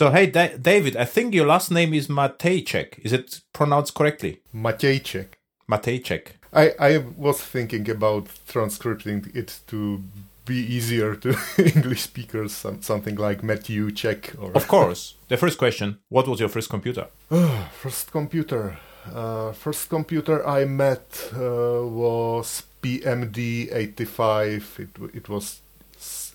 So, hey, David, I think your last name is Matejček. Is it pronounced correctly? Matejček. Matejček. I was thinking about transcripting it to be easier to English speakers, something like Matthew Czech. Or... Of course. The first question, what was your first computer? First computer I met was PMD85. It was,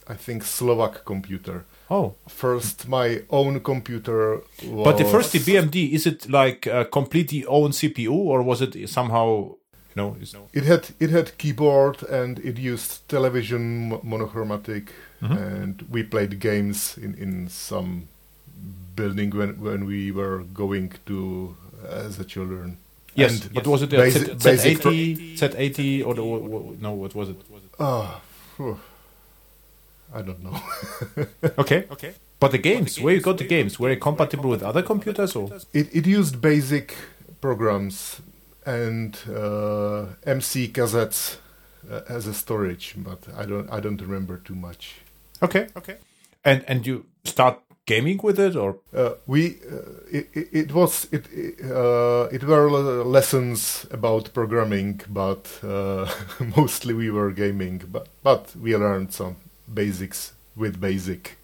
I think, Slovak computer. Oh. First, my own computer was... But the first BMD, is it like a completely own CPU, or was it somehow... No, it had keyboard and it used television monochromatic, and we played games in some building when we were going to as a children. Yes, and but was it Z80 or no? What was it? I don't know. Okay. But the games, where you got the games, were it compatible with other computers or? It used basic programs. And MC cassettes as a storage, but I don't remember too much. Okay. And you start gaming with it, or it were lessons about programming, but mostly we were gaming. But we learned some basics with BASIC.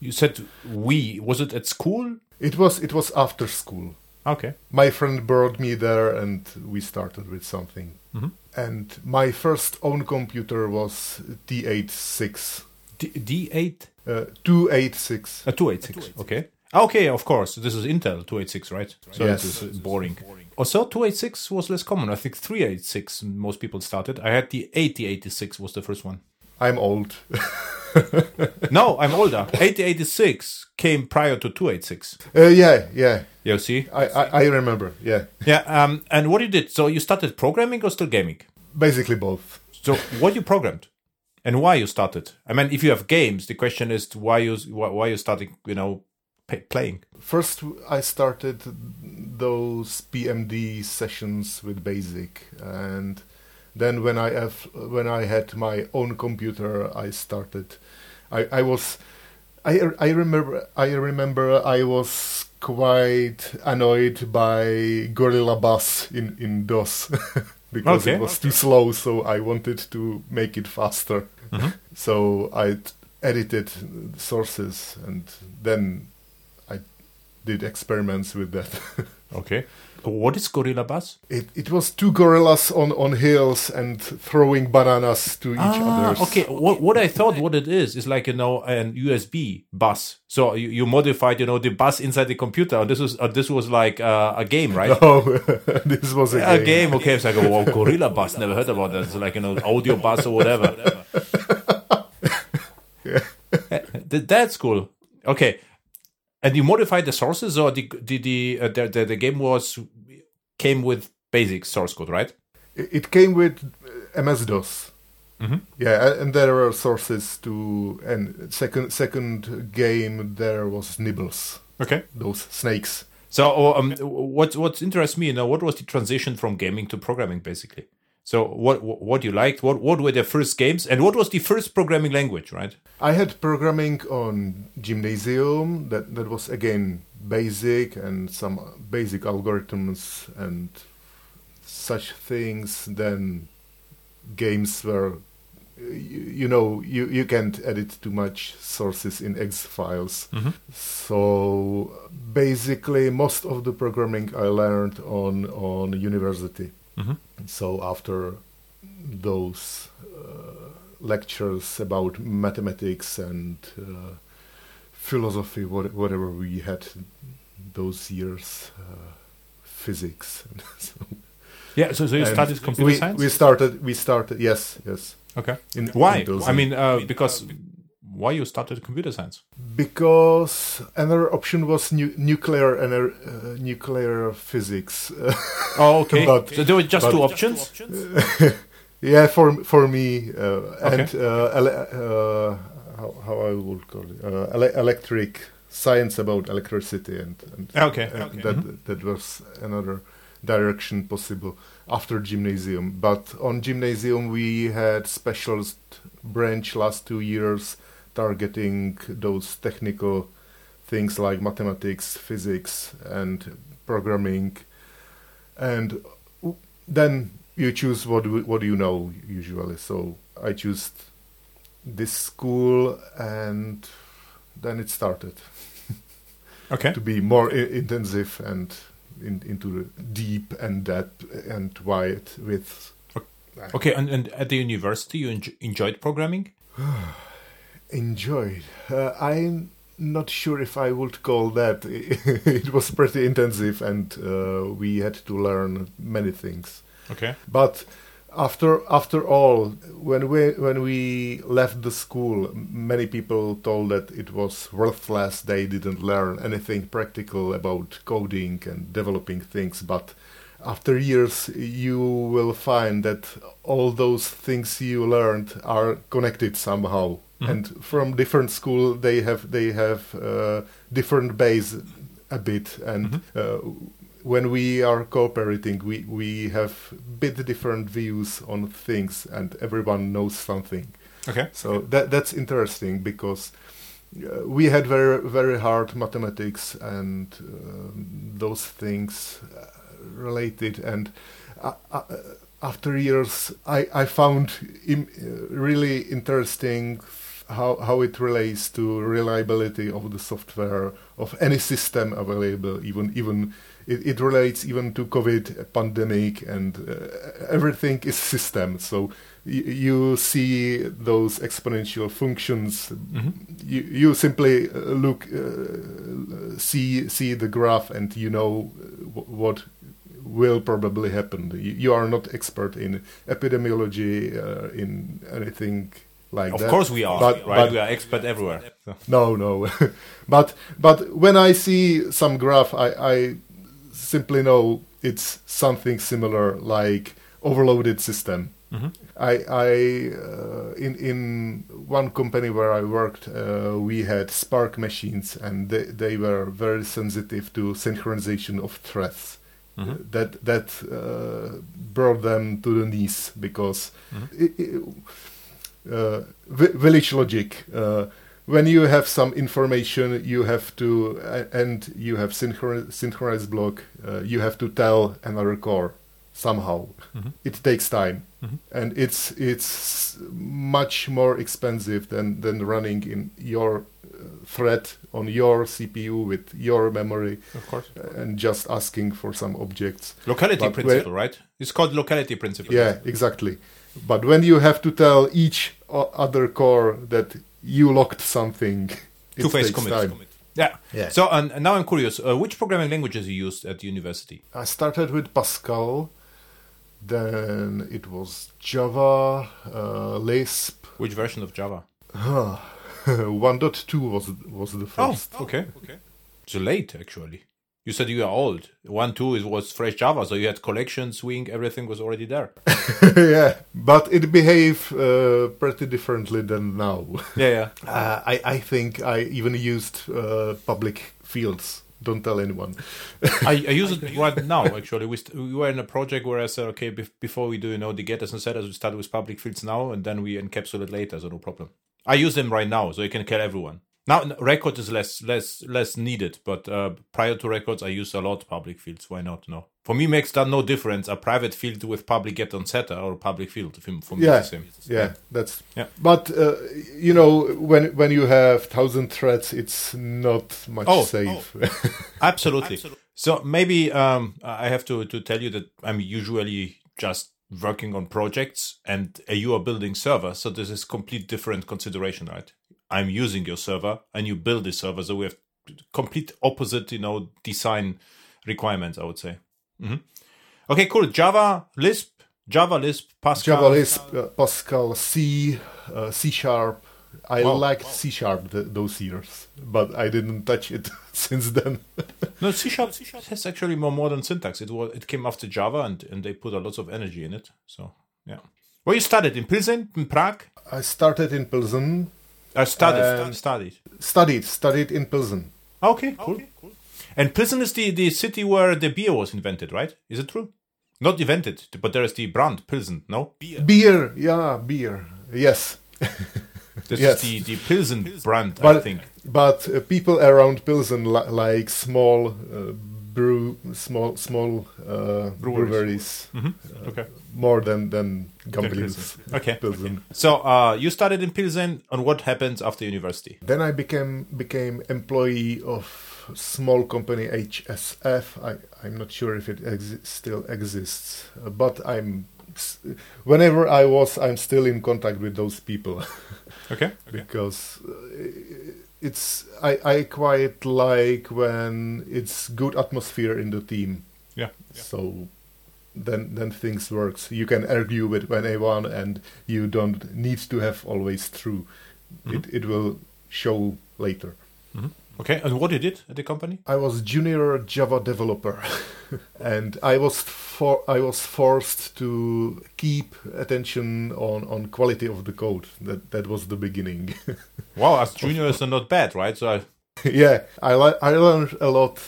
You said we. Was it at school? It was after school. Okay. My friend brought me there and we started with something. Mm-hmm. And my first own computer was D86. D8? 286. 286, okay. Okay, of course. This is Intel 286, right? So yes. It was boring. Also, 286 was less common. I think 386 most people started. I had the 8086 was the first one. I'm old. No, I'm older. 8086 came prior to 286. Yeah. You see? I remember, yeah. Yeah, and what you did, so you started programming or still gaming? Basically both. So what you programmed and why you started? I mean, if you have games, the question is why you started, playing. First, I started those PMD sessions with BASIC, and... Then when I had my own computer, I started. I remember I was quite annoyed by Gorilla Bus in DOS because it was too slow. So I wanted to make it faster. Mm-hmm. So I edited sources and then I did experiments with that. Okay. What is Gorilla Bus? It was two gorillas on hills and throwing bananas to each other. Okay. What I thought what it is like, an USB bus. So you modified, the bus inside the computer. This was like a game, right? No, this was a game. A game, okay. It's like, Gorilla Bus, never heard about that. It's like, audio bus or whatever. Yeah. That's cool. Okay. And you modified the sources, or the game came with basic source code, right? It came with MS-DOS. Mm-hmm. Yeah, and there were sources to. And second game there was Nibbles. Okay, those snakes. So what interests me, what was the transition from gaming to programming, basically? So what you liked? What were the first games? And what was the first programming language, right? I had programming on Gymnasium. That was, again, BASIC and some basic algorithms and such things. Then games were, you can't edit too much sources in X files. Mm-hmm. So basically, most of the programming I learned on university. Mm-hmm. So after those lectures about mathematics and philosophy, whatever we had those years, physics. And so. Yeah, so you started computer science? We started, yes. Okay. Why? Why you started computer science? Because another option was nuclear and nuclear physics. Okay. So there were just two options. Yeah, for me, and how I would call it, electric science about electricity and that was another direction possible after Gymnasium. But on Gymnasium we had specialist branch last 2 years. Targeting those technical things like mathematics, physics, and programming. And then you choose what you know usually. So I chose this school, and then it started. Okay. To be more intensive and into the deep and depth and wide with. Okay, and at the university you enjoyed programming? Enjoyed. I'm not sure if I would call that. It was pretty intensive, and we had to learn many things. Okay. But after all, when we left the school, many people told that it was worthless. They didn't learn anything practical about coding and developing things, but after years, you will find that all those things you learned are connected somehow. Mm-hmm. And from different school, they have different base a bit. And when we are cooperating, we have bit different views on things, and everyone knows something. Okay. So that's interesting, because we had very, very hard mathematics and those things related, and after years I found really interesting how it relates to reliability of the software, of any system available. Even it relates even to COVID pandemic, and everything is system. So you see those exponential functions. Mm-hmm. You simply look see the graph, and you know what will probably happen. You are not expert in epidemiology, in anything like that. Of course we are, right? But we are expert everywhere. So. No. But when I see some graph, I simply know it's something similar, like overloaded system. Mm-hmm. I in one company where I worked, we had Spark machines, and they were very sensitive to synchronization of threads. Mm-hmm. That brought them to the knees, because village logic. When you have some information, you have to and you have synchronized block. You have to tell another core somehow. Mm-hmm. It takes time, and it's much more expensive than running in your thread on your CPU with your memory, of course, and just asking for some objects. Locality principle, right? It's called locality principle. Yeah, exactly. But when you have to tell each other core that you locked something, two-phase commit. Yeah. So and now I'm curious, which programming languages you used at university? I started with Pascal, then it was Java, Lisp. Which version of Java? 1.2 was the first. Oh, okay. It's late, actually. You said you are old. 1.2 was fresh Java, so you had collection, swing, everything was already there. Yeah, but it behaved pretty differently than now. Yeah. I think I even used public fields. Don't tell anyone. I use it right now, actually. We were in a project where I said, okay, before we do, the getters and setters, we start with public fields now, and then we encapsulate later, so no problem. I use them right now, so you can kill everyone. Now, record is less needed, but prior to records, I use a lot public fields. Why not? No, for me, makes that no difference. A private field with public get on setter or public field for me, the same. Yeah, that's. Yeah. But when you have 1,000 threads, it's not much safe. Oh. Absolutely. So maybe I have to tell you that I'm usually just working on projects, and you are building server, so this is complete different consideration, right? I'm using your server, and you build the server, so we have complete opposite, design requirements, I would say. Mm-hmm. Okay, cool. Java, Lisp, Pascal. Java, Lisp, Pascal, C, C Sharp. I liked C Sharp those years, but I didn't touch it since then. No, C Sharp has actually more modern syntax. It came after Java, and they put a lot of energy in it. So, yeah. Well, you started in Pilsen, in Prague? I started in Pilsen. Studied in Pilsen. Okay, cool. And Pilsen is the city where the beer was invented, right? Is it true? Not invented, but there is the brand Pilsen, no? Beer, yes. This is the Pilsen brand, but, I think. But people around Pilsen like small breweries more than companies. Okay. Pilsen. So you started in Pilsen, and what happened after university? Then I became employee of small company HSF. I'm not sure if it still exists, but whenever I was, I'm still in contact with those people. Okay. Because it's I quite like when it's good atmosphere in the team. Yeah. So then things works. You can argue with anyone, and you don't need to have always true. Mm-hmm. It will show later. Mm-hmm. Okay, and what did it at the company? I was junior Java developer, and I was forced to keep attention on quality of the code. That was the beginning. Wow, as juniors are not bad, right? So I learned a lot.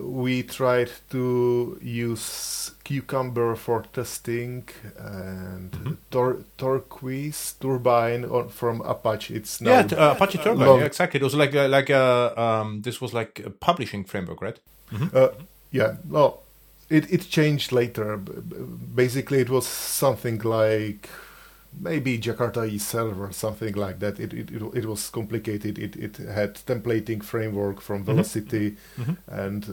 We tried to use Cucumber for testing and Turquoise Turbine from Apache. It's now Apache Turbine. Yeah, exactly. It was this was like a publishing framework, right? Mm-hmm. Well, it changed later. Basically, it was something like maybe Jakarta EE server, something like that. It was complicated. It had templating framework from Velocity and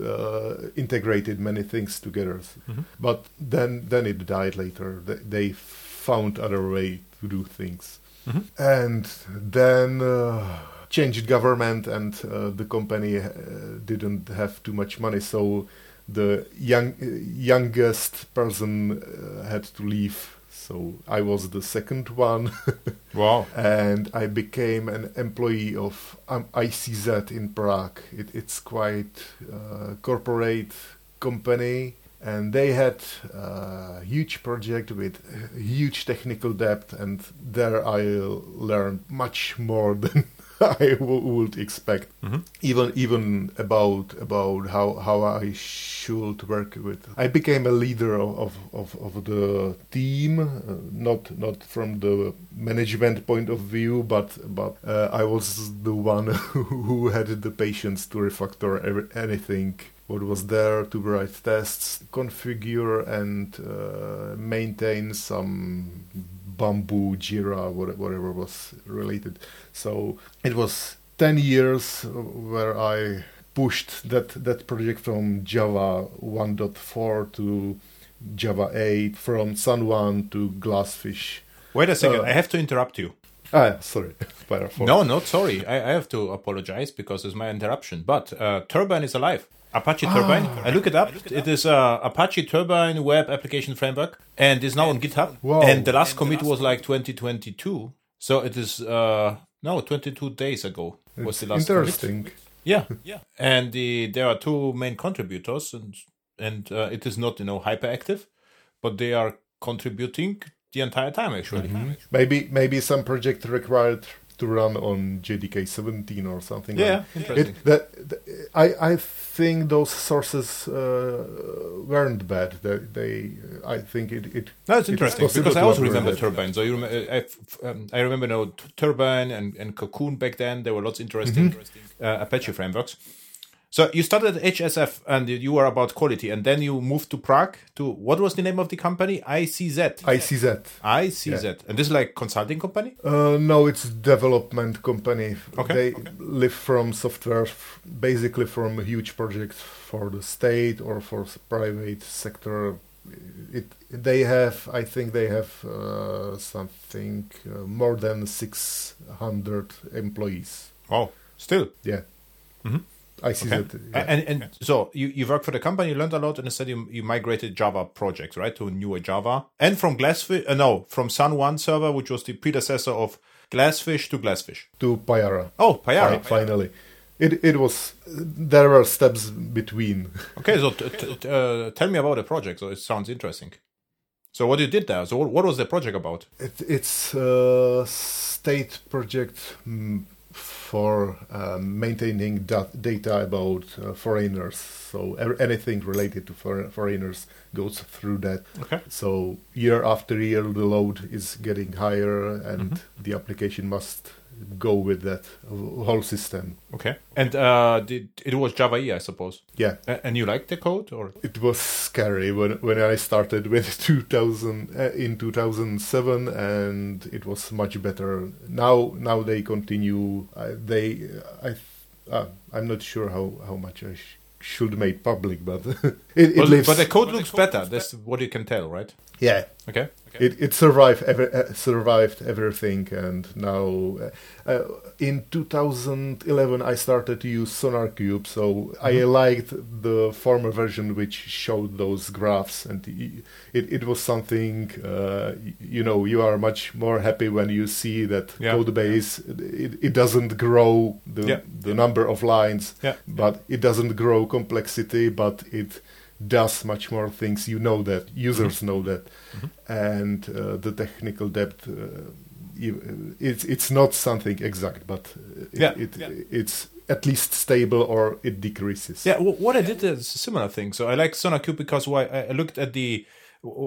integrated many things together. Mm-hmm. But then it died later. They found other way to do things. Mm-hmm. And then changed government, and the company didn't have too much money, so the youngest person had to leave. So I was the second one. Wow. And I became an employee of ICZ in Prague. It's quite corporate company, and they had a huge project with huge technical depth, and there I learned much more than I would expect. Mm-hmm. Even about how I should work with. I became a leader of the team, not from the management point of view, but I was the one who had the patience to refactor anything what was there, to write tests, configure and maintain some Bamboo, Jira, whatever was related. So it was 10 years where I pushed that project from Java 1.4 to Java 8, from Sun One to Glassfish. Wait a second, I have to interrupt you. Sorry. No, not sorry. I have to apologize because it's my interruption. But Turbine is alive. Apache Turbine. I look it up. It is Apache Turbine web application framework, and is now on GitHub. Wow. And the last commit was like 2022. So it is 22 days ago was the last commit. Interesting. Yeah. And there are two main contributors, and it is not hyperactive, but they are contributing the entire time actually. Mm-hmm. Maybe some project required to run on JDK 17 or something. Yeah, like. Interesting. I think those sources weren't bad. It's interesting because I also remember Turbine. So you I remember Turbine and Cocoon back then. There were lots of interesting Apache frameworks. So you started at HSF and you were about quality, and then you moved to Prague to, what was the name of the company? ICZ. Yeah. And this is like consulting company? No, it's development company. Okay. They live from software, basically from a huge project for the state or for private sector. They have something more than 600 employees. Oh, still? Yeah. Mm-hmm. I see that. Yeah. And so you worked for the company, you learned a lot, and instead you migrated Java projects, right, to newer Java. And from from Sun One server, which was the predecessor of Glassfish, to Glassfish. To Payara. Oh, Payara. Finally. It was, there were steps between. Okay, so tell me about the project. So it sounds interesting. So what you did there? So what was the project about? It's a state project for maintaining data about foreigners. So anything related to foreigners goes through that. Okay. So year after year, the load is getting higher, and the application must go with that whole system. Okay. And it was Java EE, I suppose. Yeah. And you liked the code, or? It was scary when I started with 2007, and it was much better. Now they continue. I'm not sure how much I should make public, but it lives. But the code looks better. That's what you can tell, right? Yeah. Okay. It survived everything, and now in 2011 I started to use SonarQube, so I liked the former version, which showed those graphs, and it was something, you are much more happy when you see that code base, it doesn't grow the number of lines, but it doesn't grow complexity, but it does much more things. You know that, users know that, and the technical depth, it's not something exact, but it's at least stable, or it decreases. Yeah, what I did is a similar thing. So I like SonarQube because I looked at the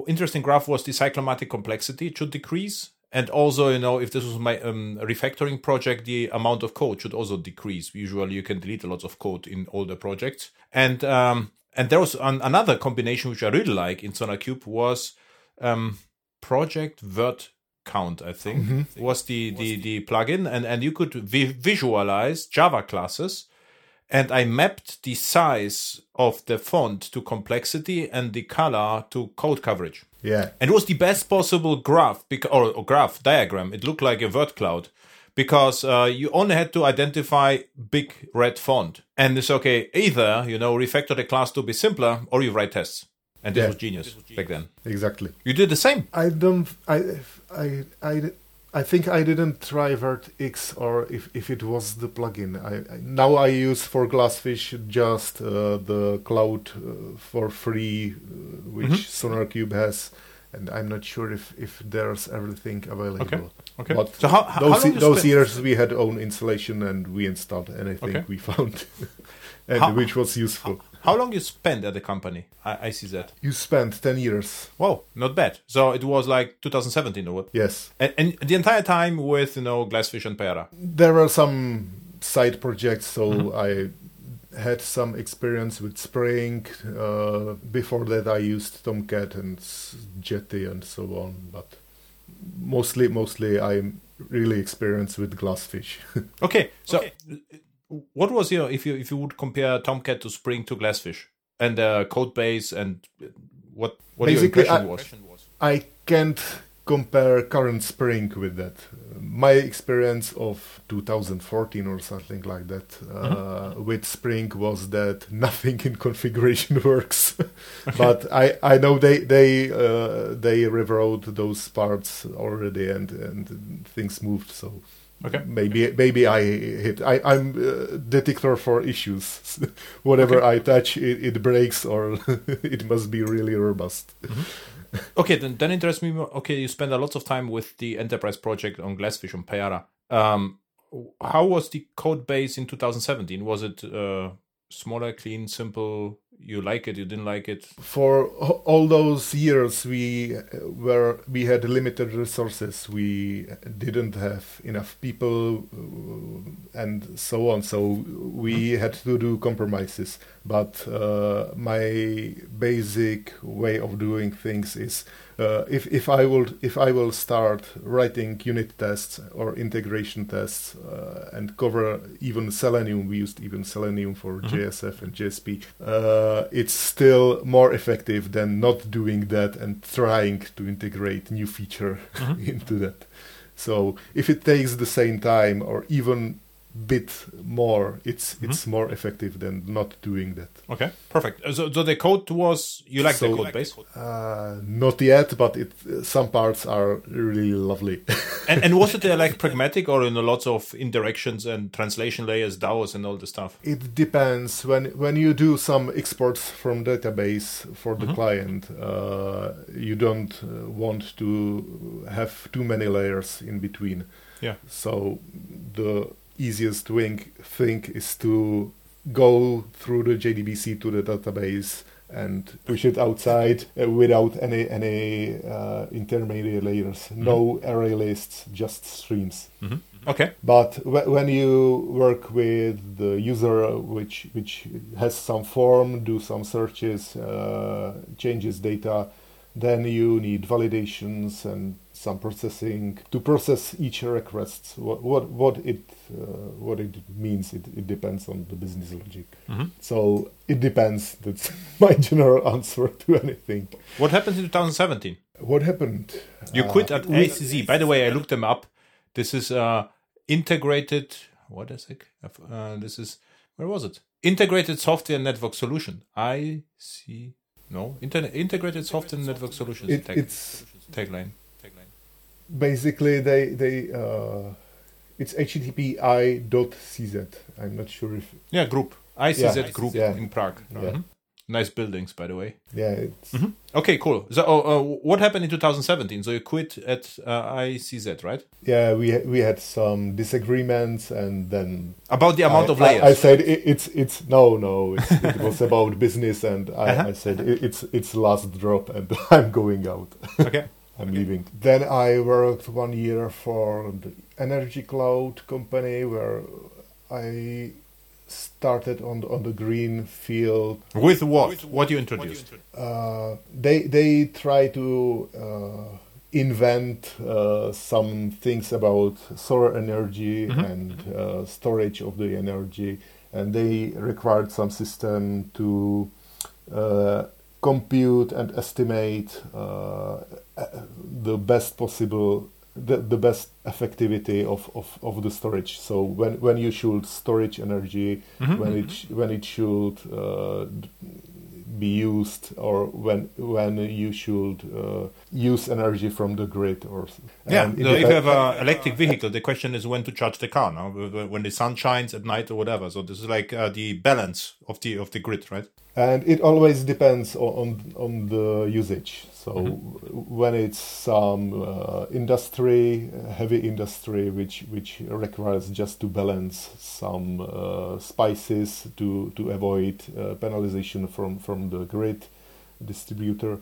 interesting graph was the cyclomatic complexity. It should decrease. And also, if this was my refactoring project, the amount of code should also decrease. Usually you can delete a lot of code in older projects. And there was another combination which I really like in SonarQube was project word count, I think, was the plugin. And you could visualize Java classes. And I mapped the size of the font to complexity and the color to code coverage. Yeah. And it was the best possible graph or graph diagram. It looked like a word cloud. Because you only had to identify big red font. And it's okay, either, refactor the class to be simpler, or you write tests. And this was genius back then. Exactly. You did the same. I think I didn't try vertx, or if it was the plugin. Now I use for Glassfish just the cloud for free, which SonarQube has. And I'm not sure if there's everything available. Okay. But so those years we had own installation, and we installed anything we found, and which was useful. How long you spent at the company? I see that. You spent 10 years. Wow, not bad. So it was like 2017 or what? Yes. And the entire time with, Glassfish and Payara? There were some side projects, so I had some experience with Spring. Before that, I used Tomcat and Jetty and so on. But mostly, I'm really experienced with Glassfish. Okay, so what was if you would compare Tomcat to Spring to Glassfish and code base and what basically your impression was? I can't compare current Spring with that. My experience of 2014 or something like that with Spring was that nothing in configuration works. But I know they rewrote those parts already, and things moved. So maybe I hit. I'm a detector for issues. Whatever I touch, it breaks, or it must be really robust. Okay, then interests me more. Okay, you spend a lot of time with the enterprise project on Glassfish and Payara. How was the code base in 2017? Was it smaller, clean, simple? You like it? You didn't like it? For all those years, we had limited resources. We didn't have enough people, and so on. So we had to do compromises. But my basic way of doing things is if I will start writing unit tests or integration tests and cover even Selenium. We used even Selenium for JSF and JSP. It's still more effective than not doing that and trying to integrate new feature into that. So if it takes the same time or even bit more, it's more effective than not doing that. Okay, perfect. So the code was, you like the code base? Not yet, but some parts are really lovely. and was it pragmatic, or in lots of indirections and translation layers, DAOs and all the stuff? It depends. When you do some exports from database for the client, you don't want to have too many layers in between. Yeah. So the easiest thing is to go through the JDBC to the database and push it outside without any intermediate layers, mm-hmm. no array lists, just streams. Mm-hmm. Okay. But when you work with the user, which has some form, do some searches, changes data, then you need validations and some processing to process each request. What it means, it depends on the business logic. Mm-hmm. So it depends. That's my general answer to anything. What happened in 2017? What happened? You quit at ICZ. By the way, I looked them up. This is integrated. What is it? Integrated Software Network Solution. ICZ. No, Integrated Software Network Solutions. It's tagline. Basically, it's httpi.cz. I'm not sure if... Yeah, group. ICZ Group in Prague. Yeah. Mm-hmm. Nice buildings, by the way. Yeah. It's... Mm-hmm. Okay, cool. So what happened in 2017? So you quit at ICZ, right? Yeah, we had some disagreements and then... About the amount of layers. I said it was about business, and I said it's last drop and I'm going out. Okay. I'm leaving. Then I worked 1 year for the Energy Cloud company, where I started on the green field. With what? What you introduced? They try to invent some things about solar energy mm-hmm. and storage of the energy, and they required some system to compute and estimate the best effectivity of the storage. So when you should storage energy, mm-hmm. when it should be used, or when you should use energy from the grid, or if you have an electric vehicle, the question is when to charge the car. No? When the sun shines at night or whatever. So this is like the balance of the grid, right? And it always depends on the usage. So mm-hmm. when it's some heavy industry, which requires just to balance some spices to avoid penalization from the grid distributor,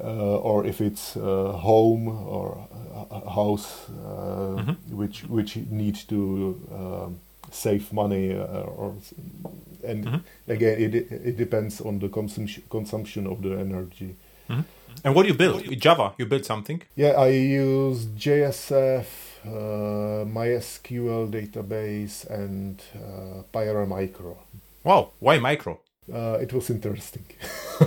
or if it's home or a house mm-hmm. which needs to save money, and mm-hmm. again it depends on the consumption of the energy. Mm-hmm. And what do you build? Java, you build something? Yeah, I use JSF, MySQL database, and Payara Micro. Wow, why Micro? It was interesting.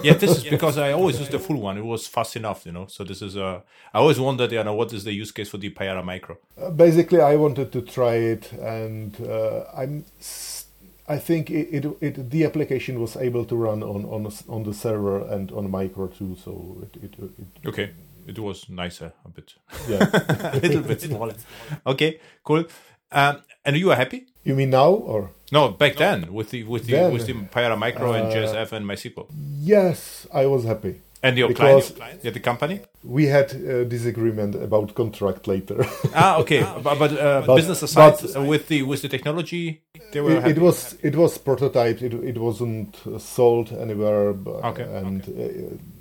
Yeah, this is because I always use the full one. It was fast enough, you know. So this is I always wondered, what is the use case for the Payara Micro? Basically, I wanted to try it, and I think the application was able to run on the server and on Micro too. So it okay. It was nicer a bit. Yeah, a little bit smaller. Okay, cool. And you are happy? You mean now or? No, back then with the Payara Micro and JSF and MySQL. Yes, I was happy. And your client? Yeah, the company? We had a disagreement about contract later. Okay. But business aside, with the technology, they were happy. It was prototyped. It wasn't sold anywhere.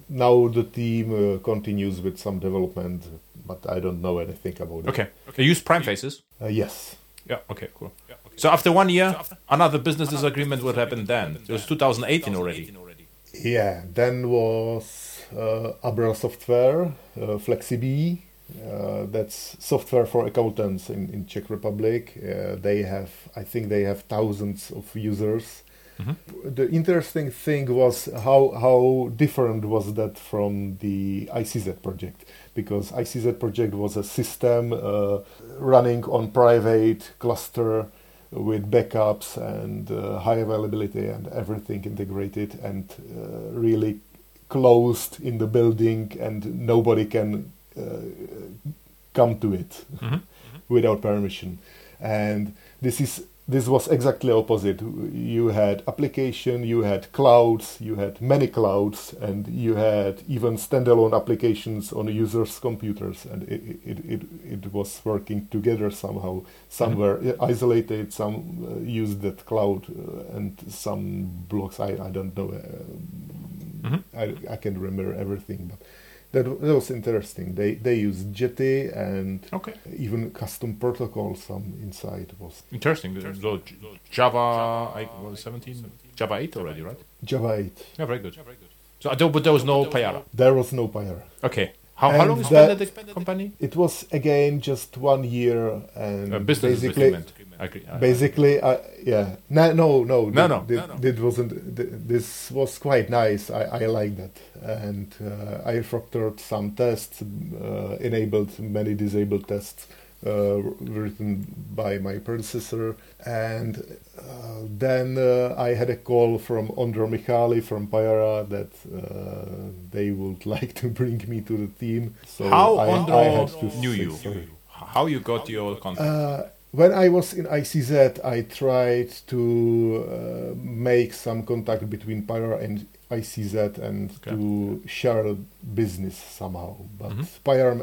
Now the team continues with some development, but I don't know anything about it. Okay. You use Prime Faces? Yes. Yeah. Okay. Cool. Yeah. So after 1 year, another business disagreement would happen then. It was 2018 already. Yeah, then was Abra Software, FlexiBee. That's software for accountants in Czech Republic. I think they have thousands of users. Mm-hmm. The interesting thing was how different was that from the ICZ project, because ICZ project was a system running on private cluster, with backups and high availability and everything integrated, and really closed in the building, and nobody can come to it mm-hmm. without permission. And this is this was exactly opposite. You had application, you had clouds, you had many clouds, and you had even standalone applications on users' computers, and it was working together somehow. Some were isolated, some used that cloud, and some blocks, I don't know, I can't remember everything, but that was interesting. They used Jetty and even custom protocols. Some inside was interesting. Java 8 already, right? Java 8. Yeah, very good. So, but there was no Payara. There was no Payara. Okay. How long is that the company? It was again just 1 year, and This was quite nice. I like that, and I refactored some tests, enabled many disabled tests written by my predecessor, and then I had a call from Ondrej Mihalyi from Payara that they would like to bring me to the team. So How you got your contact? When I was in ICZ, I tried to make some contact between Payara and ICZ and to share business somehow. But Payara,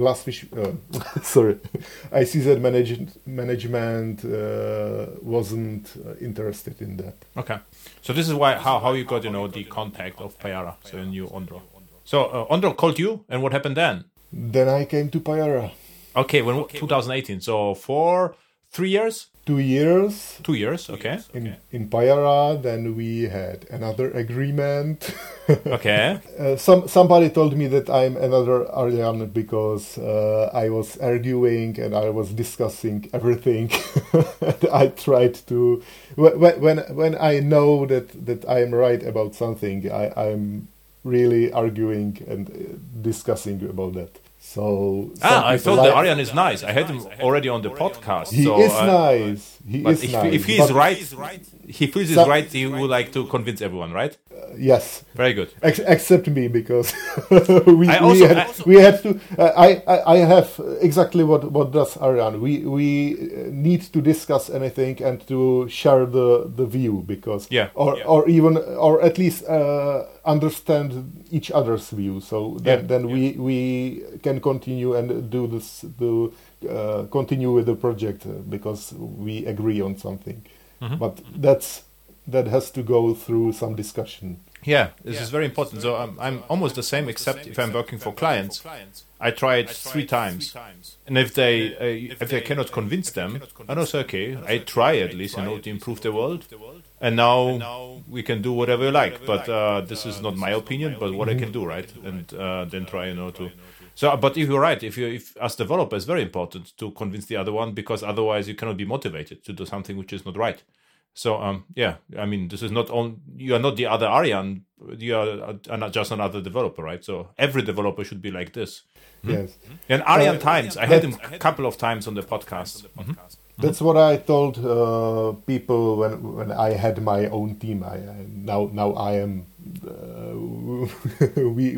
Glassfish, ICZ management wasn't interested in that. Okay, so this is why how you got the contact of Payara, so you knew Ondrej. So Ondrej called you, and what happened then? Then I came to Payara. Okay, 2018. So for 3 years? 2 years. 2 years, okay. In Payara, then we had another agreement. Okay. Somebody told me that I'm another Arjan because I was arguing and I was discussing everything. I tried to... When I know that I am right about something, I'm really arguing and discussing about that. So I thought that Arjan is nice. I had him already on the podcast. He is nice. If he is right, he feels he's right. He would like to convince everyone, right? Yes. Very good. Except me, because we had to. I have exactly what does Arjan. We need to discuss anything and to share the view because or at least understand each other's view. So then we can continue and do this. Continue with the project because we agree on something, but that has to go through some discussion. This is very important. So I'm almost the same, except if I'm working for clients. I tried three times, and if they cannot convince them, I know, okay, I try at least, to improve the world. And now we can do whatever you like, but this is not my opinion, but what I can do, right? And then try, to. So, but if you're right, if as developer, it's very important to convince the other one, because otherwise you cannot be motivated to do something which is not right. So, this is not you are not the other Arjan, you are just another developer, right? So every developer should be like this. Yes. And Arjan Tijms, I had him a couple of times on the podcast. That's what I told people when I had my own team. Now I am.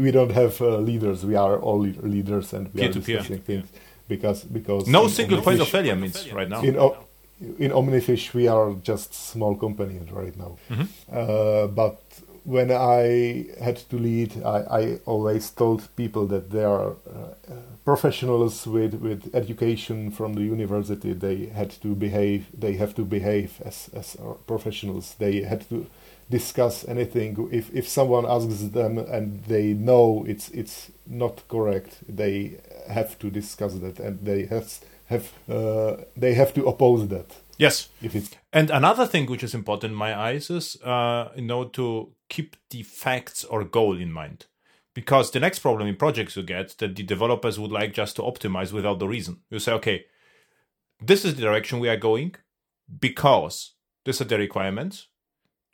We don't have leaders. We are all leaders, and we are discussing things because no single point of failure means right now. In OmniFish, we are just small company right now. But when I had to lead, I always told people that they are professionals with education from the university. They had to behave. They have to behave as professionals. They had to discuss anything. If someone asks them and they know it's not correct, they have to discuss that, and they have to oppose that. Yes. And another thing which is important in my eyes is to keep the facts or goal in mind, because the next problem in projects you get that the developers would like just to optimize without the reason. You say, okay, this is the direction we are going because these are the requirements.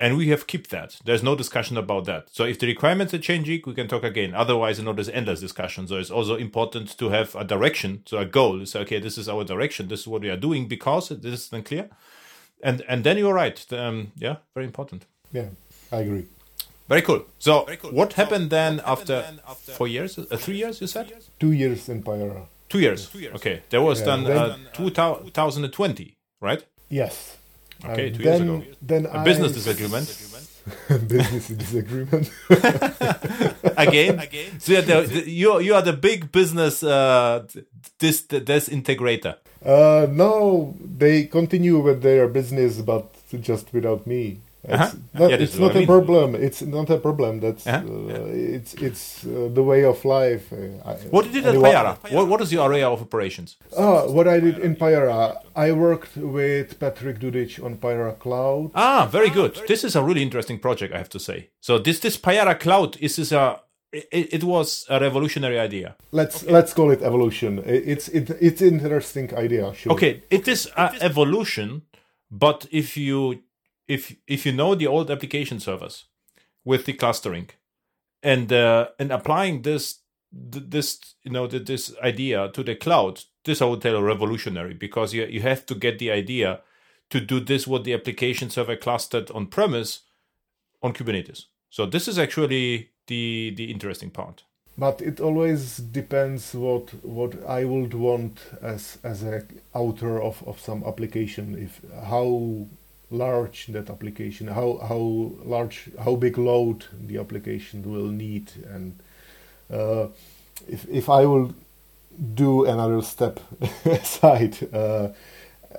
And we have kept that. There's no discussion about that. So if the requirements are changing, we can talk again. Otherwise, there's endless discussion. So it's also important to have a direction, so a goal. So, okay, this is our direction. This is what we are doing because this is then clear. And then you're right. Very important. Yeah, I agree. Very cool. So what happened then after 4 years? 3 years, you said? 2 years in Payara. 2 years. Okay. That was done 2020, right? Yes. Okay, 2 years ago. Then a business disagreement. Business disagreement. Again. So you are the big business disintegrator. No, they continue with their business, but just without me. It's not a problem. It's not a problem. That's it's the way of life. What did you do at Payara? What is your area of operations? What I did in Payara, I worked with Patrick Dudic on Payara Cloud. Ah, very good. This is a really interesting project, I have to say. So this Payara Cloud is a. It was a revolutionary idea. Let's call it evolution. It's an interesting idea. Sure. Okay, it is an evolution, but if you know the old application servers with the clustering, and applying this idea to the cloud, this I would tell revolutionary, because you have to get the idea to do this what the application server clustered on premise on Kubernetes. So this is actually the interesting part. But it always depends what I would want as an author of some application. If how large that application, how big load the application will need, and if I will do another step aside,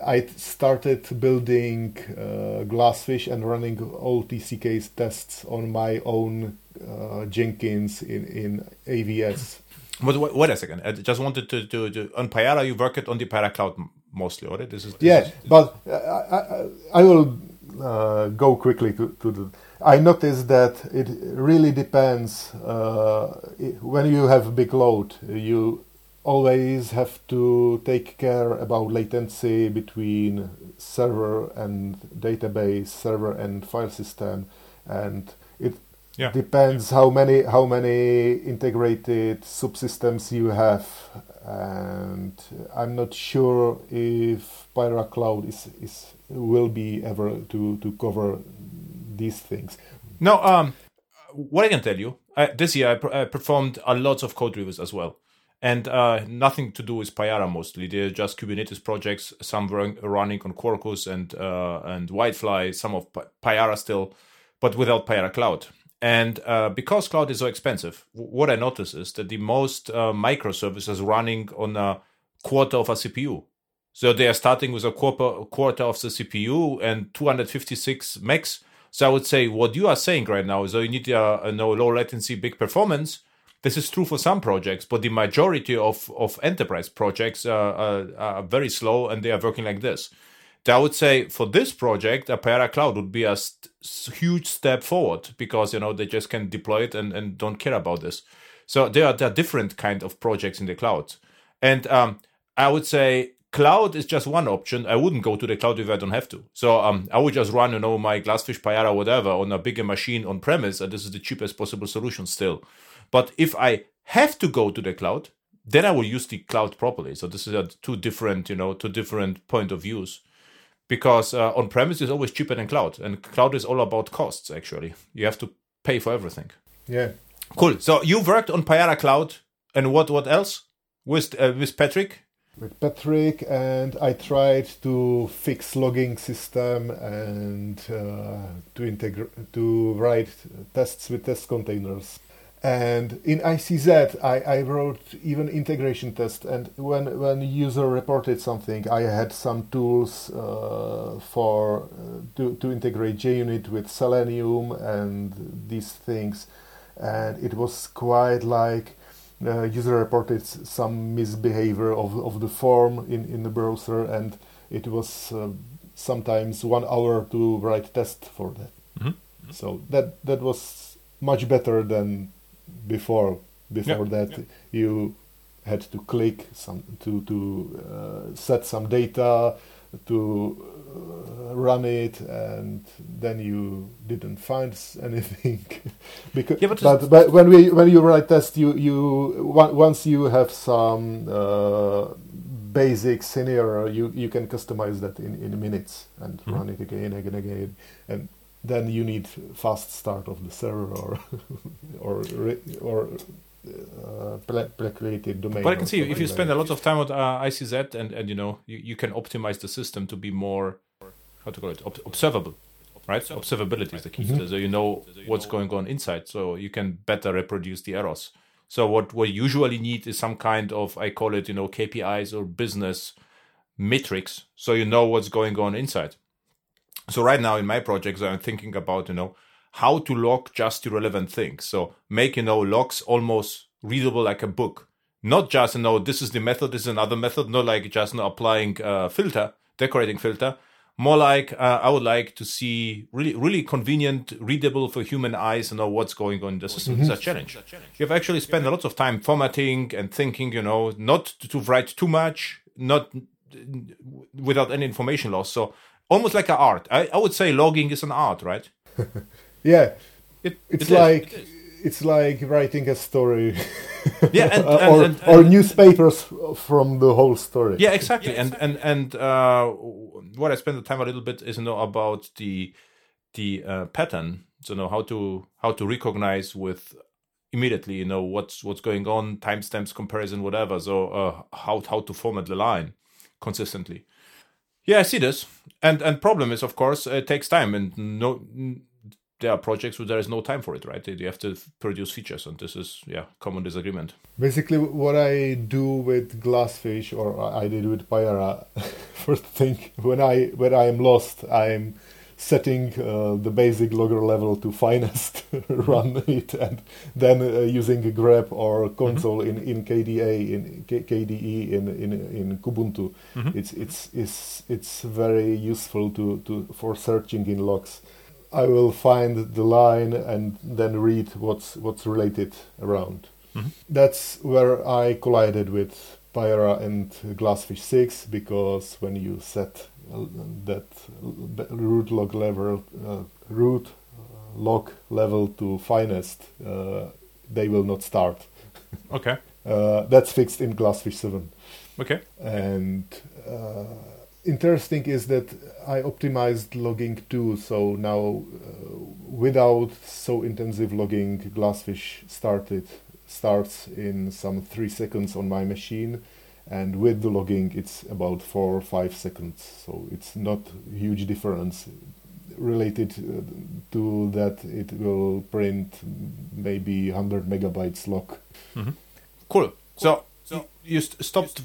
I started building Glassfish and running all TCK tests on my own Jenkins in AVS. But wait a second. I just wanted to on Payara, you worked on the Payara Cloud mostly, right? I will go quickly to I noticed that it really depends when you have big load, you always have to take care about latency between server and database, server and file system, and it depends how many integrated subsystems you have. And I'm not sure if Payara Cloud will be ever to cover these things. No, what I can tell you, this year I performed a lot of code reviews as well. And nothing to do with Payara mostly. They're just Kubernetes projects. Some were running on Quarkus and Whitefly. Some of Payara still, but without Payara Cloud. And because cloud is so expensive, what I notice is that the most microservices running on a quarter of a CPU. So they are starting with a quarter of the CPU and 256 megs. So I would say what you are saying right now is that you need low latency, big performance. This is true for some projects, but the majority of enterprise projects are very slow and they are working like this. I would say for this project, a Payara Cloud would be a huge step forward because they just can deploy it and don't care about this. So there are different kind of projects in the cloud. And I would say cloud is just one option. I wouldn't go to the cloud if I don't have to. So I would just run my Glassfish, Payara, whatever, on a bigger machine on premise, and this is the cheapest possible solution still. But if I have to go to the cloud, then I will use the cloud properly. So this is two different point of views, because on-premise is always cheaper than cloud, and cloud is all about costs. Actually, you have to pay for everything. Yeah, cool. So you worked on Payara Cloud, and what else with Patrick? With Patrick, and I tried to fix logging system and to write tests with test containers. And in ICZ, I wrote even integration tests. And when a user reported something, I had some tools to integrate JUnit with Selenium and these things. And it was quite like user reported some misbehavior of the form in the browser, and it was sometimes 1 hour to write test for that. Mm-hmm. So that was much better than before that. You had to click some to set some data to run it, and then you didn't find anything because but when you write test, you once you have some basic scenario, you can customize that in minutes and run it again and then you need fast start of the server or pre-created domain. But I can see if you spend a lot of time on ICZ and you can optimize the system to be more how to call it, observable, right? Observability is the key. So you know what's going on inside, so you can better reproduce the errors. So what we usually need is some kind of, I call it, you know, KPIs or business metrics, so you know what's going on inside. So right now in my projects, I'm thinking about, you know, how to log just the relevant things. So make, you know, logs almost readable like a book. Not just, you know, this is the method, this is another method, not like just, you know, applying filter, decorating filter. More like I would like to see really, really convenient, readable for human eyes, you know, what's going on in the system. It's a challenge. You've actually spent a lot of time formatting and thinking, you know, not to write too much, not without any information loss. So almost like an art. I would say logging is an art, right? Yeah. It's like writing a story. Yeah, and newspapers from the whole story. Yeah, exactly. And what I spend the time a little bit is, you know, about the pattern. So, you know, how to recognize with immediately, you know, what's going on, timestamps, comparison, whatever. So how to format the line consistently. Yeah, I see this. And problem is, of course, it takes time, and there are projects where there is no time for it, right? You have to produce features, and this is, common disagreement. Basically, what I do with Glassfish, or I did with Payara, first thing, when I am lost, I'm setting the basic logger level to finest, run it, and then using a grep or console in KDE in Kubuntu. It's very useful for searching in logs. I will find the line and then read what's related around. That's where I collided with Payara and Glassfish 6, because when you set that root log level to finest, they will not start. Okay. That's fixed in Glassfish 7. Okay. And interesting is that I optimized logging too, so now without so intensive logging, Glassfish starts in some 3 seconds on my machine, and with the logging it's about 4 or 5 seconds, so it's not huge difference. Related to that, it will print maybe 100 megabytes log. Cool. So you stopped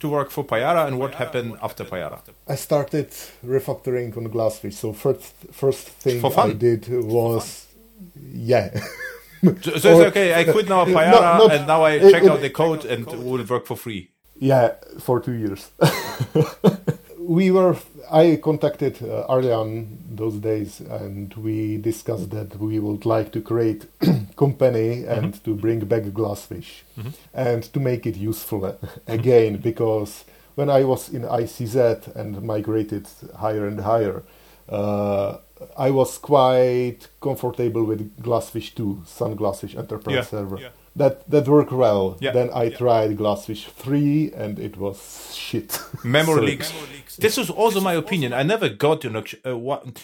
to work for Payara, and what happened after Payara? I started refactoring on Glassfish. So first thing I did was, So it's okay, I quit now Payara, and now I check out the code and will work for free. Yeah, for 2 years. I contacted Arjan those days, and we discussed that we would like to create company and to bring back Glassfish and to make it useful again, because when I was in ICZ and migrated higher and higher, I was quite comfortable with Glassfish 2, Sun Glassfish Enterprise Server. Yeah. That worked well. Yeah. Then I tried Glassfish 3, and it was shit. Memory leaks. This is also my opinion. I never got, you know,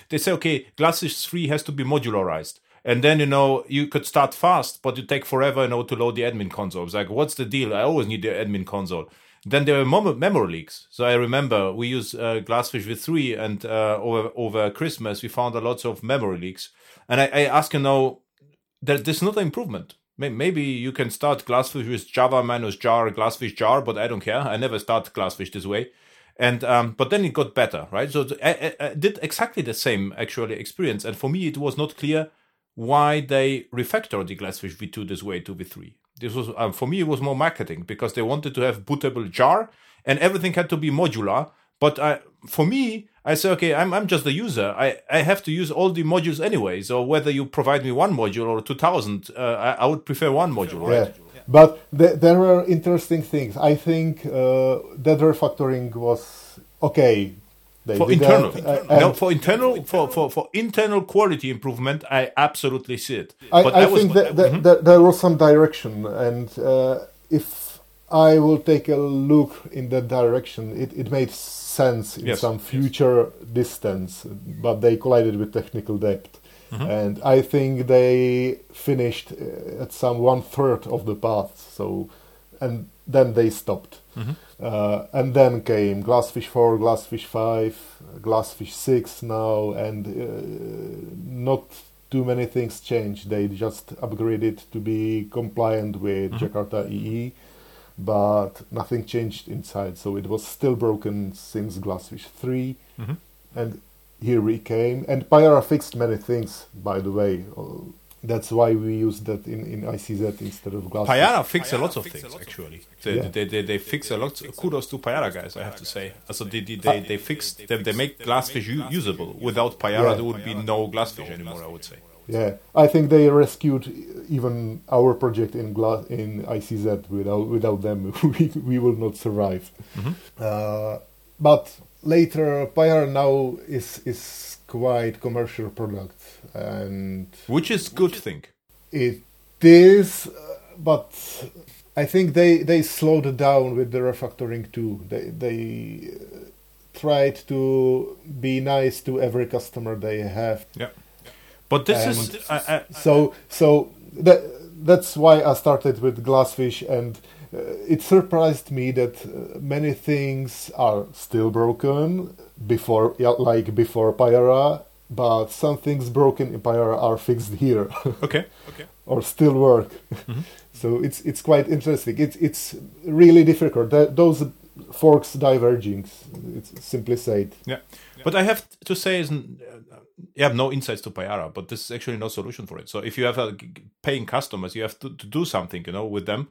they say, okay, Glassfish 3 has to be modularized. And then, you know, you could start fast, but you take forever, you know, to load the admin console. It's like, what's the deal? I always need the admin console. Then there were memory leaks. So I remember we used Glassfish with 3, and over Christmas, we found a lot of memory leaks. And I asked, you know, there's not an improvement. Maybe you can start Glassfish with Java minus jar, Glassfish jar, but I don't care. I never start Glassfish this way. And but then it got better, right? So I did exactly the same actually experience. And for me, it was not clear why they refactored the Glassfish V2 this way to V3. This was for me, it was more marketing, because they wanted to have bootable jar and everything had to be modular. But for me, I say, okay, I'm just a user. I have to use all the modules anyway. So whether you provide me one module or 2,000, I would prefer one module, right? Yeah. But there were interesting things. I think that refactoring was okay. For internal quality improvement, I absolutely see it. I think there was some direction, and if I will take a look in that direction, it made sense in some future distance, but they collided with technical debt. And I think they finished at some 1/3 of the path, so, and then they stopped. Mm-hmm. And then came Glassfish 4, Glassfish 5, Glassfish 6 now, and not too many things changed. They just upgraded to be compliant with mm-hmm. Jakarta EE, but nothing changed inside. So it was still broken since Glassfish 3, mm-hmm. and here we came. And Payara fixed many things, by the way. That's why we use that in ICZ instead of Glassfish. Payara fixed a lot of things, actually. They fix a lot. Kudos to Payara guys, I have to say. So they fixed them. They make Glassfish usable. Without Payara, there would be no Glassfish anymore, I would say. Yeah, I think they rescued even our project in ICZ. Without them, we will not survive. Mm-hmm. But later, Payara now is quite commercial product, and which is good thing. It is, but I think they slowed down with the refactoring too. They tried to be nice to every customer they have. Yeah, but this and is that's why I started with Glassfish, and it surprised me that many things are still broken before Payara, but some things broken in Payara are fixed here. Okay. Or still work. Mm-hmm. So it's quite interesting. It's really difficult. Those forks diverging, it's simply said. Yeah. But I have to say, you have no insights to Payara, but there's actually no solution for it. So if you have paying customers, you have to do something, with them.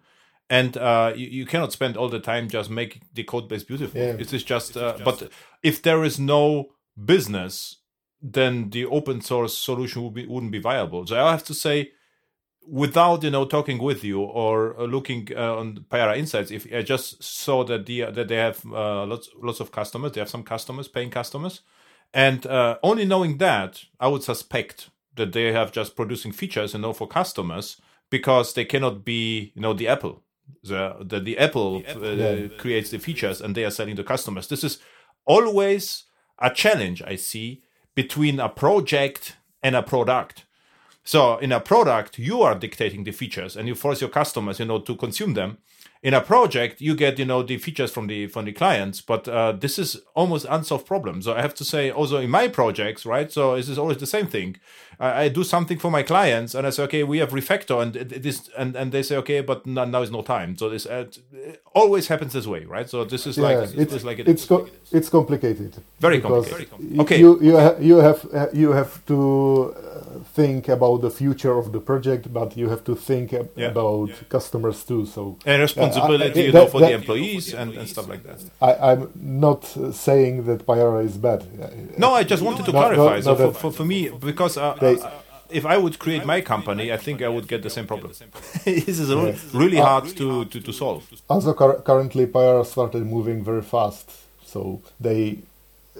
And you cannot spend all the time just making the code base beautiful. Yeah. But if there is no business, then the open source solution wouldn't be viable. So I have to say, without talking with you or looking on Payara Insights, if I just saw that that they have lots of customers, they have some customers, paying customers, and only knowing that, I would suspect that they have just producing features for customers, because they cannot be the Apple. The Apple creates the features and they are selling to customers. This is always a challenge I see between a project and a product. So in a product, you are dictating the features and you force your customers, to consume them. In a project, you get, the features from the clients, but this is almost unsolved problem. So I have to say, also in my projects, right? So this is always the same thing. I do something for my clients, and I say, okay, we have refactor, and this, and they say, okay, but now is no time. So this always happens this way, right? So this is it's complicated. Very complicated. Okay, you have to think about the future of the project, but you have to think about customers too. So and responsibility, for the employees and stuff like that. I'm not saying that Payara is bad. No, I just wanted to clarify. No, so for me, because if I would create my company, I think I would get the same problem. This is really hard to solve. Also, currently, Payara started moving very fast, so they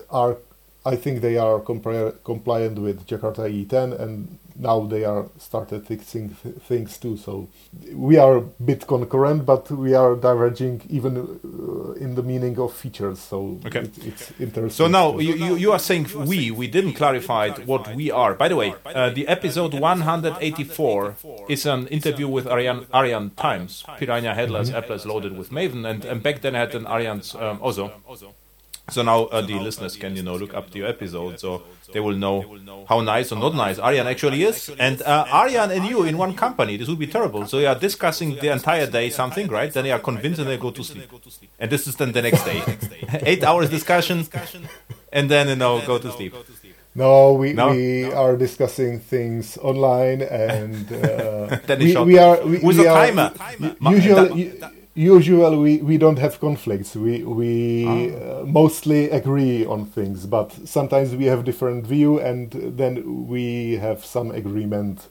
are. I think they are compliant with Jakarta E10, and now they are started fixing things too. So we are a bit concurrent, but we are diverging even in the meaning of features. So it's interesting. So now you are saying we didn't clarify what we are. By the way, the episode 184 is an interview with Arjan Tijms, Piranha Headless Applets loaded with Maven, and back then I had an Arjan's also. So now the listeners can, look up the episode, so they will know how nice or not nice Arjan actually is. And Arjan and you in one company, this would be terrible. So you are discussing the entire day something, right? Then you are convinced and they go to sleep. And this is then the next day. 8 hours discussion, and then, go to sleep. No, we are discussing things online, and with a timer. Usually we don't have conflicts. We mostly agree on things, but sometimes we have different view, and then we have some agreement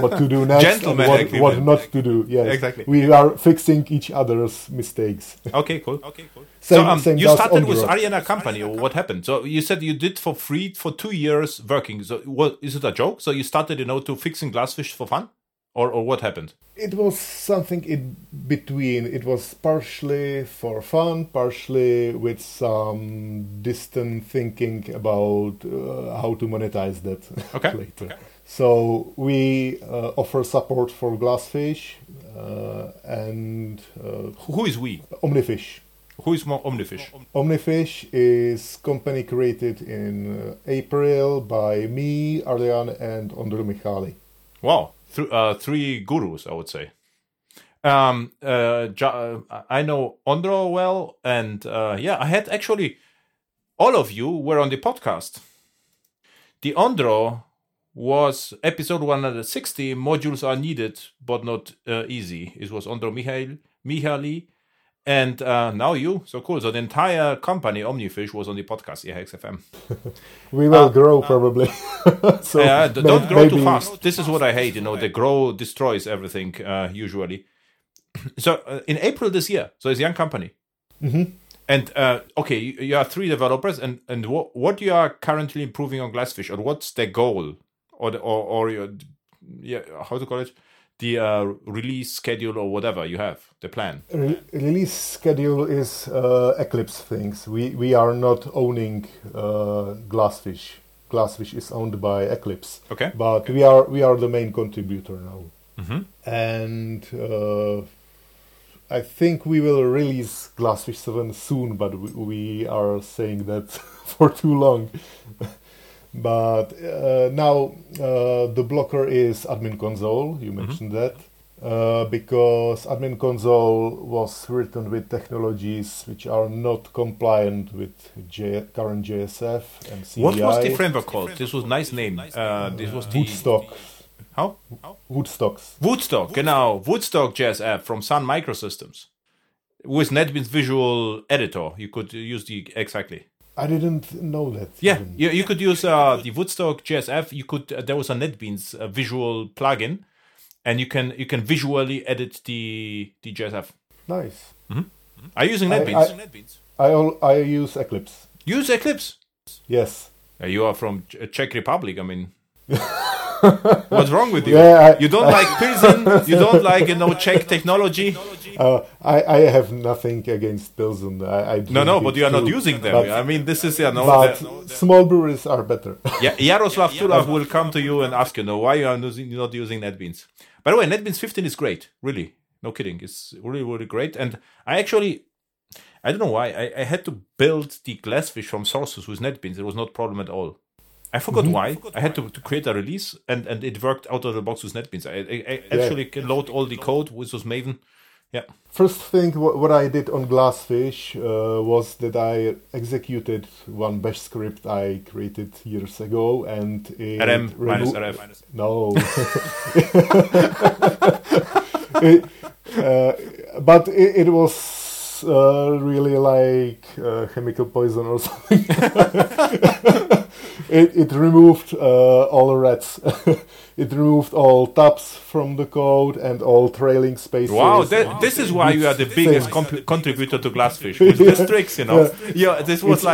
what to do next, gentleman, and what not to do. Yes, exactly. We are fixing each other's mistakes. Okay, cool. Same you started with Arjana company. What happened? So you said you did for free for 2 years working. So is it a joke? So you started, to fixing Glassfish for fun? Or what happened? It was something in between. It was partially for fun, partially with some distant thinking about how to monetize that later. Okay. So we offer support for Glassfish, Who is we? OmniFish. Who is OmniFish? OmniFish is company created in April by me, Arjan, and Ondrej Mihalyi. Wow, three gurus, I would say. I know Ondro well, and I had actually all of you were on the podcast. The Ondro was episode 160. Modules are needed, but not easy. It was Ondrej Mihalyi, and now you. So cool. So the entire company OmniFish was on the podcast. Yeah, XFM. We will grow probably. So don't grow too fast. This is what I hate. You know, the grow destroys everything usually. So in April this year, so it's a young company, and you are three developers, and what you are currently improving on Glassfish, or what's the goal, or your, how to call it, the release schedule or whatever you have, the plan. Release schedule is Eclipse things. We are not owning Glassfish. Glassfish is owned by Eclipse. Okay, but we are the main contributor now. And I think we will release Glassfish 7 soon, but we are saying that for too long. But now the blocker is Admin Console, you mentioned that, because Admin Console was written with technologies which are not compliant with current JSF and CDI. What was the framework called? This was nice name. This was Woodstock. How? Woodstock, genau. Woodstock JSF from Sun Microsystems. With NetBeans Visual Editor, you could use exactly. I didn't know that. Yeah, you could use the Woodstock JSF. You could there was a NetBeans visual plugin, and you can visually edit the JSF. Nice. Are you using NetBeans? I use Eclipse. You use Eclipse? Yes. You are from Czech Republic. I mean. What's wrong with you? Yeah, you don't like Pilsen. You don't like Czech technology. I have nothing against Pilsen. No, but you are not using them. But, I mean, this is small breweries are better. Yeah, Jaroslav Tulav will come to you and ask you, why you are not using NetBeans. By the way, NetBeans 15 is great. Really, no kidding. It's really, really great. And I actually, I don't know why, I had to build the Glassfish from sources with NetBeans. It was not a problem at all. I forgot why. I had to create a release, and it worked out of the box with NetBeans. I actually can load all the code with Maven. Yeah. First thing what I did on Glassfish was that I executed one bash script I created years ago, and RM minus RF. No. But it was. Really like chemical poison or something. It removed all rats. It removed all tabs from the code and all trailing spaces. Wow, this is why you are the biggest contributor to Glassfish. With these tricks, this was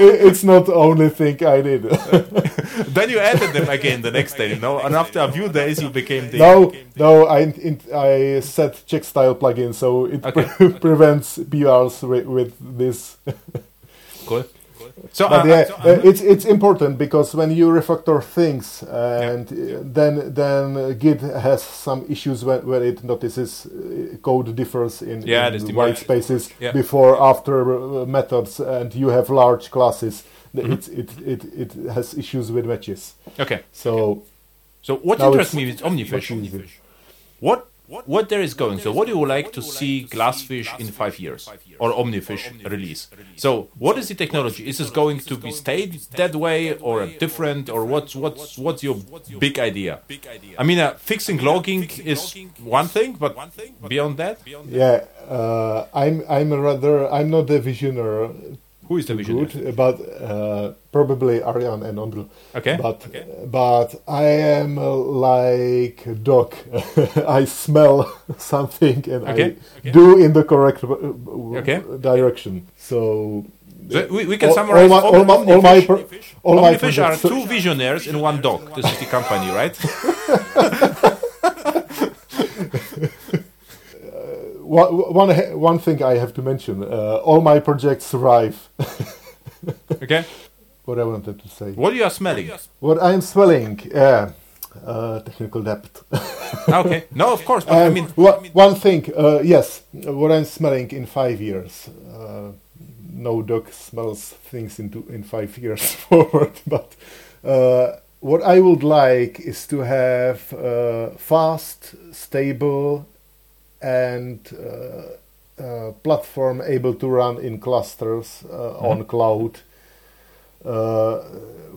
it's not the only thing I did. Then you added them again the next day, and after a few days you became the... I set Czech style plugin, so it prevents PRs with this. Cool. So, it's important, because when you refactor things, and then Git has some issues where it notices code differs in white spaces before, after methods, and you have large classes. It has issues with matches. Okay. So what interests me is OmniFish. What there is going? So what do you like to see Glassfish in 5 years, or OmniFish release? So what is the technology? Is it going to be stayed that way, or different, or what's your big idea? I mean, fixing logging is one thing, but beyond that? Yeah, I'm not a visionary. Who is the visionary? Good, but probably Arjan and Ondrej. Okay. But I am like a dog. I smell something and I do in the correct direction. So we can summarize. All my fish are two visionaries in one dog. This is the company, right? One thing I have to mention: all my projects survive. Okay. What I wanted to say. What you are smelling? What I am smelling? technical depth. Okay, no, of course. But one thing, yes, what I'm smelling in 5 years. No dog smells things in 5 years forward, but what I would like is to have fast, stable, and platform able to run in clusters on cloud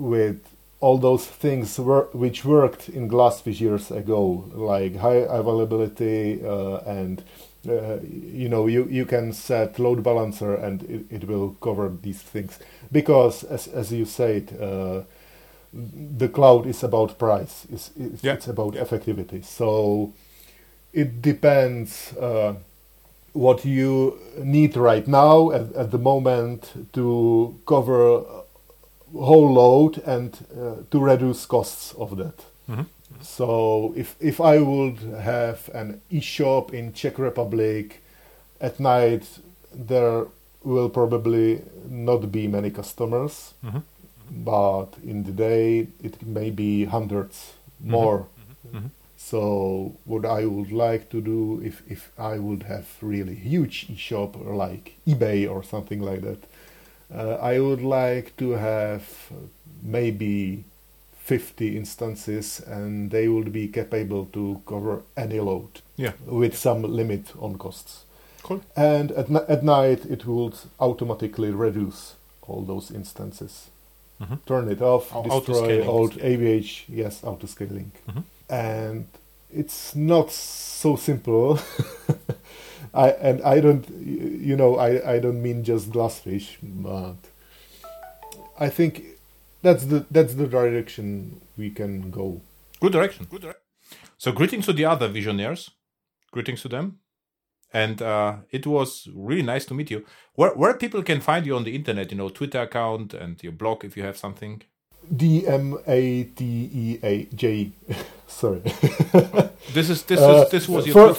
with all those things which worked in Glassfish years ago, like high availability and you can set load balancer and it will cover these things, because as you said, the cloud is about price, it's about effectivity. So it depends what you need right now at the moment to cover whole load and to reduce costs of that. Mm-hmm. So if I would have an e-shop in Czech Republic at night, there will probably not be many customers, but in the day it may be hundreds more. Mm-hmm. Mm-hmm. So what I would like to do, if I would have really huge e-shop or like eBay or something like that, I would like to have maybe 50 instances, and they would be capable to cover any load with some limit on costs. Cool. And at night, it would automatically reduce all those instances. Mm-hmm. Turn it off, destroy old AVH, yes, auto-scaling. Mm-hmm. And it's not so simple. I don't mean just Glassfish, but I think that's the direction we can go. Good direction. So greetings to the other visionaries. Greetings to them. And it was really nice to meet you. Where people can find you on the internet, Twitter account and your blog if you have something. D-M-A-T-E-A-J. Sorry. This was your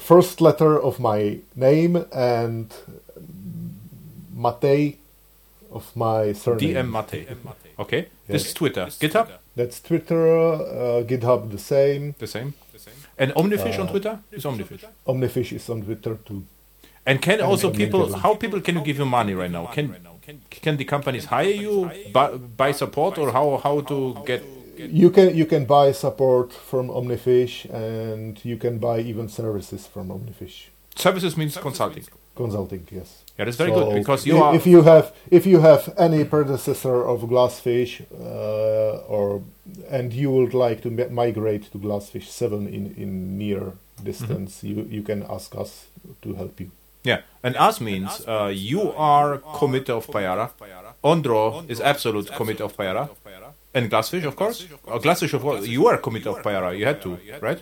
first letter of my name and Matej of my surname. DM Matej. Okay. Yes. This is Twitter. GitHub? That's Twitter. GitHub the same. And OmniFish on Twitter? Is OmniFish? OmniFish is on Twitter too. And how can you give you money right now? Can the companies hire you, buy support, or how to get? You can buy support from OmniFish, and you can buy even services from OmniFish. Services means consulting. Consulting, yes. Yeah, that's very good, because if you have any predecessor of Glassfish, and you would like to migrate to Glassfish 7 in near distance, you can ask us to help you. Yeah, and us means you are committer of Payara. Ondro is absolute committer of Payara. And Glassfish, of course. Glassfish, of course. You are committer of Payara. You had to, right?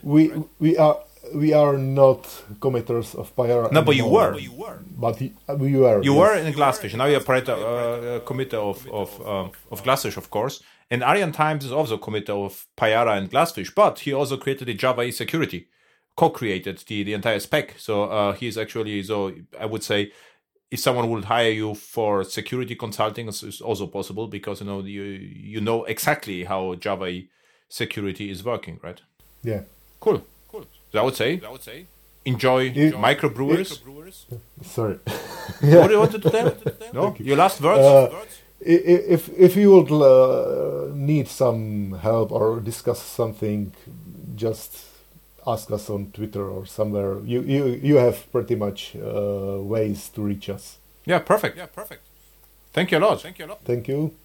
We are not committers of Payara. No, but you were. You were in Glassfish. Now you're committer of Glassfish, of course. And Arjan Tijms is also committer of Payara and Glassfish, but he also created the Java E security. Co-created the entire spec, so he's actually. So I would say, if someone would hire you for security consulting, it's also possible, because you know exactly how Java security is working, right? Yeah. Cool. So I would say, enjoy microbrewers. Sorry. Yeah. What do you want to tell? No, your last words. If you would need some help or discuss something, just ask us on Twitter or somewhere. You have pretty much ways to reach us. Yeah, perfect. Thank you a lot. Thank you.